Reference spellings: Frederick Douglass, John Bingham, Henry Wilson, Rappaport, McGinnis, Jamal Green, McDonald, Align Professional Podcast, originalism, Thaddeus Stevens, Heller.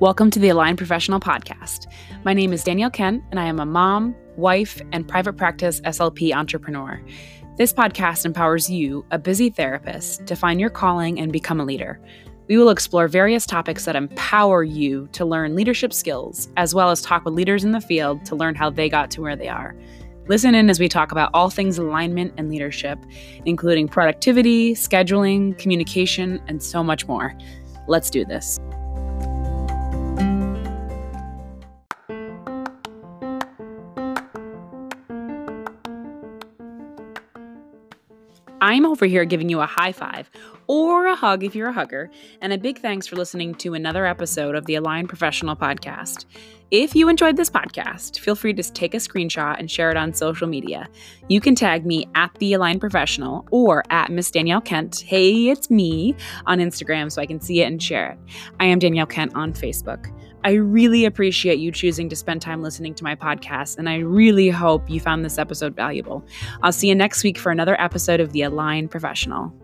Welcome to the Align Professional Podcast. My name is Danielle Kent, and I am a mom, wife, and private practice SLP entrepreneur. This podcast empowers you, a busy therapist, to find your calling and become a leader. We will explore various topics that empower you to learn leadership skills, as well as talk with leaders in the field to learn how they got to where they are. Listen in as we talk about all things alignment and leadership, including productivity, scheduling, communication, and so much more. Let's do this. I'm over here giving you a high five or a hug if you're a hugger, and a big thanks for listening to another episode of the Align Professional Podcast. If you enjoyed this podcast, feel free to take a screenshot and share it on social media. You can tag me at the Align Professional or at Miss Danielle Kent. Hey, it's me on Instagram so I can see it and share it. I am Danielle Kent on Facebook. I really appreciate you choosing to spend time listening to my podcast, and I really hope you found this episode valuable. I'll see you next week for another episode of The Align Professional.